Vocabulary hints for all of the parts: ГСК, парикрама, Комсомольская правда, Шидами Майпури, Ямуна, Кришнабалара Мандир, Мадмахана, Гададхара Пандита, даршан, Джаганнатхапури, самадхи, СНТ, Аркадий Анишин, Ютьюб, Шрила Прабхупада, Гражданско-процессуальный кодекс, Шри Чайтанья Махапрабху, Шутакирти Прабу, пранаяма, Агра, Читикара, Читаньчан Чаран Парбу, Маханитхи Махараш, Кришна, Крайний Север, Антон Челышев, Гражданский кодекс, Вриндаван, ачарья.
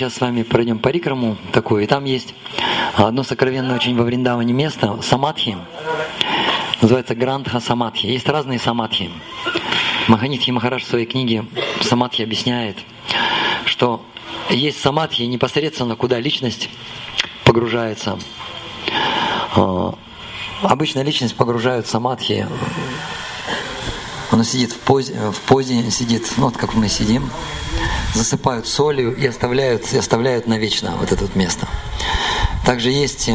Сейчас с вами пройдем парикраму такую, и там есть одно сокровенное очень во Вриндаване место, самадхи, называется Грандха Самадхи. Есть разные самадхи. Маханитхи Махараш в своей книге «Самадхи» объясняет, что есть самадхи непосредственно, куда личность погружается. Обычно личность погружают в самадхи. Она сидит в позе сидит, ну вот как мы сидим, засыпают солью и оставляют навечно вот это вот место. Также есть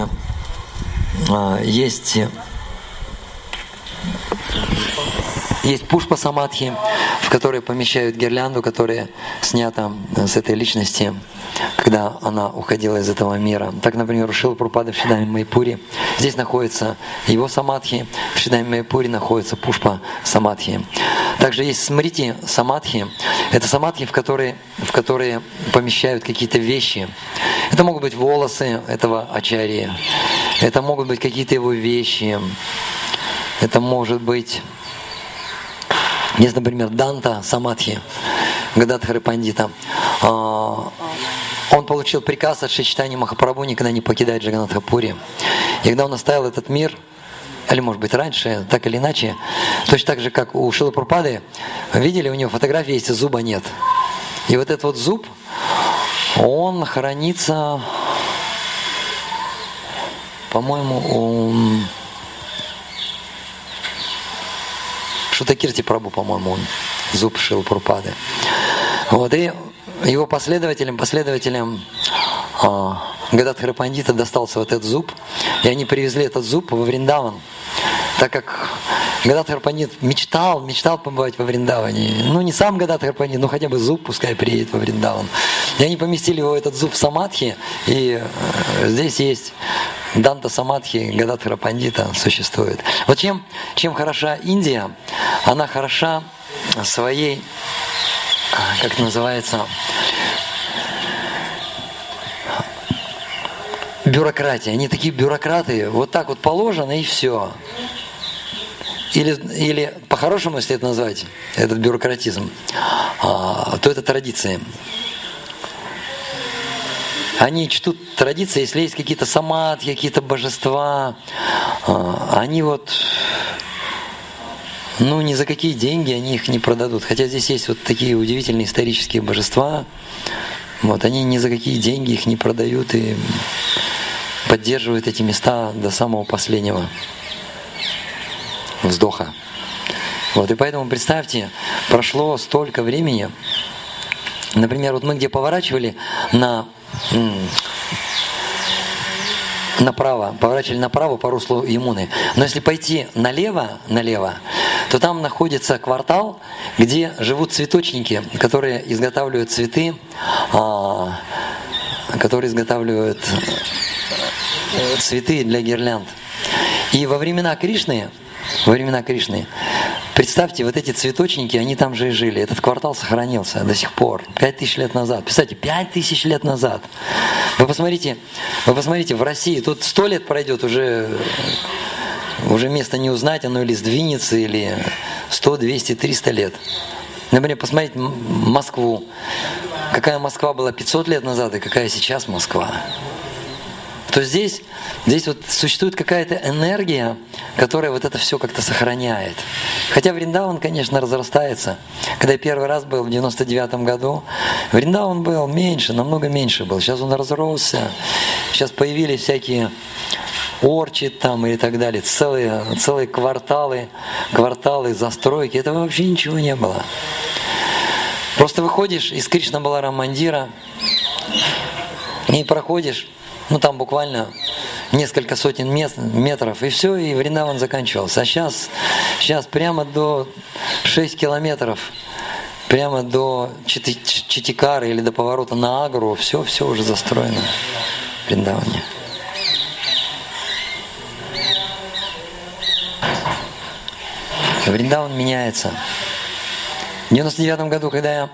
пушпа самадхи, в которой помещают гирлянду, которая снята с этой личности, когда она уходила из этого мира. Так, например, у Шрилы Прабхупады в Шидами Майпури. Здесь находится его самадхи, в Шидами Майпури находится пушпа самадхи. Также есть смрити самадхи. Это самадхи, в которые помещают какие-то вещи. Это могут быть волосы этого ачарьи, это могут быть какие-то его вещи, это может быть... Есть, например, Данта Самадхи, Гададхары Пандита. Он получил приказ от Шри Чайтаньи Махапрабху никогда не покидать Джаганнатхапури. И когда он оставил этот мир, или, может быть, раньше, так или иначе, точно так же, как у Шрилы Прабхупады, видели, у него фотографии есть, а зуба нет. И вот этот вот зуб, он хранится, по-моему, у... Шутакирти Прабу, по-моему, он зуб Шрилы Прабхупады. Вот, и его последователям Гададхара Пандита достался вот этот зуб, и они привезли этот зуб во Вриндаван, так как Гададхара Пандит мечтал побывать во Вриндаване. Ну, не сам Гададхара Пандит, но хотя бы зуб пускай приедет во Вриндаван. И они поместили его, этот зуб, в самадхи, и здесь есть... Данта Самадхи, Гададхара Пандита существует. Вот чем хороша Индия, она хороша своей, как это называется, бюрократии. Они такие бюрократы, вот так вот положено и все. Или по-хорошему, если это назвать, этот бюрократизм, то это традиции. Они чтут традиции, если есть какие-то самадхи, какие-то божества. Они вот, ну, ни за какие деньги они их не продадут. Хотя здесь есть вот такие удивительные исторические божества. Вот, они ни за какие деньги их не продают и поддерживают эти места до самого последнего вздоха. Вот, и поэтому, представьте, прошло столько времени. Например, вот мы где поворачивали направо по руслу Ямуны. Но если пойти налево, то там находится квартал, где живут цветочники, которые изготавливают цветы, для гирлянд. И во времена Кришны, представьте, вот эти цветочники, они там же и жили. Этот квартал сохранился до сих пор, 5000 лет назад. Представьте, 5000 лет назад. Вы посмотрите, в России тут 100 лет пройдет, уже место не узнать, оно или сдвинется, или 100, 200, 300 лет. Например, посмотрите Москву. Какая Москва была 500 лет назад и какая сейчас Москва. То здесь вот существует какая-то энергия, которая вот это все как-то сохраняет. Хотя Вриндаван, конечно, разрастается. Когда я первый раз был в 99-м году, Вриндаван был меньше, намного меньше был. Сейчас он разросся, сейчас появились всякие орчид там и так далее, целые кварталы, застройки. Этого вообще ничего не было. Просто выходишь из Кришнабалара Мандира и проходишь, ну там буквально несколько сотен метров, и все, и Вриндаван заканчивался. А сейчас прямо до 6 километров, прямо до Читикары или до поворота на Агру, все уже застроено в Вриндаване. Вриндаван меняется. В 99 году, когда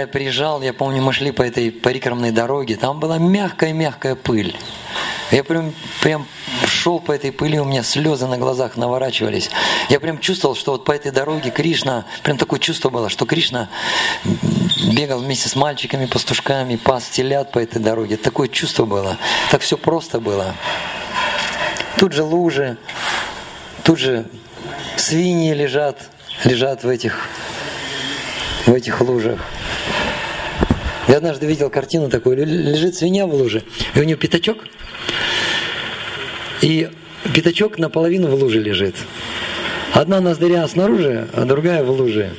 я приезжал, я помню, мы шли по этой парикрамной дороге, там была мягкая-мягкая пыль. Я прям шел по этой пыли, у меня слезы на глазах наворачивались. Я прям чувствовал, что вот по этой дороге Кришна, прям такое чувство было, что Кришна бегал вместе с мальчиками, пастушками, пас телят по этой дороге. Такое чувство было. Так все просто было. Тут же лужи, тут же свиньи лежат в этих лужах. Я однажды видел картину такую, лежит свинья в луже, и у нее пятачок, и пятачок наполовину в луже лежит. Одна ноздря снаружи, а другая в луже.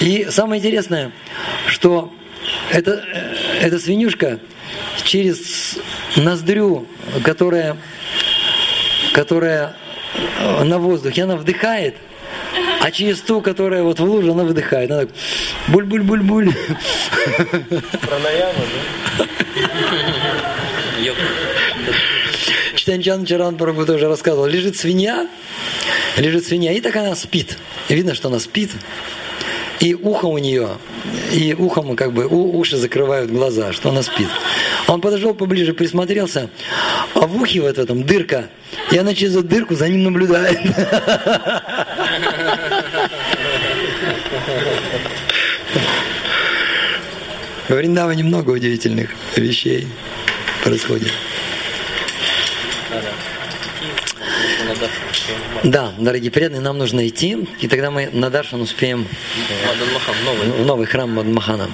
И самое интересное, что эта свинюшка через ноздрю, которая на воздухе, она вдыхает, а через ту, которая вот в луже, она выдыхает. Она так буль-буль-буль-буль. Пранаяма, да? Читаньчан Чаран Парбу тоже рассказывал. Лежит свинья, и так она спит. Видно, что она спит. И ухо у нее, и ухом как бы уши закрывают глаза, что она спит. Он подошел поближе, присмотрелся, а в ухе вот в этом дырка, и она через эту дырку за ним наблюдает. В Вриндаване много удивительных вещей происходит. Да, дорогие преданные, нам нужно идти, и тогда мы на Даршан успеем в новый храм Мадмахана.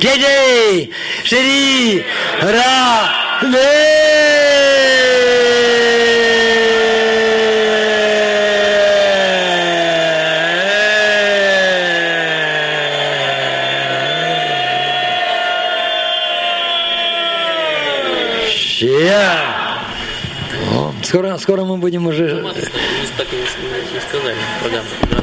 Джей-джей! Шри! Ра! Шри! Скоро мы будем уже... Ну, Матушка, вы так и не сказали программу.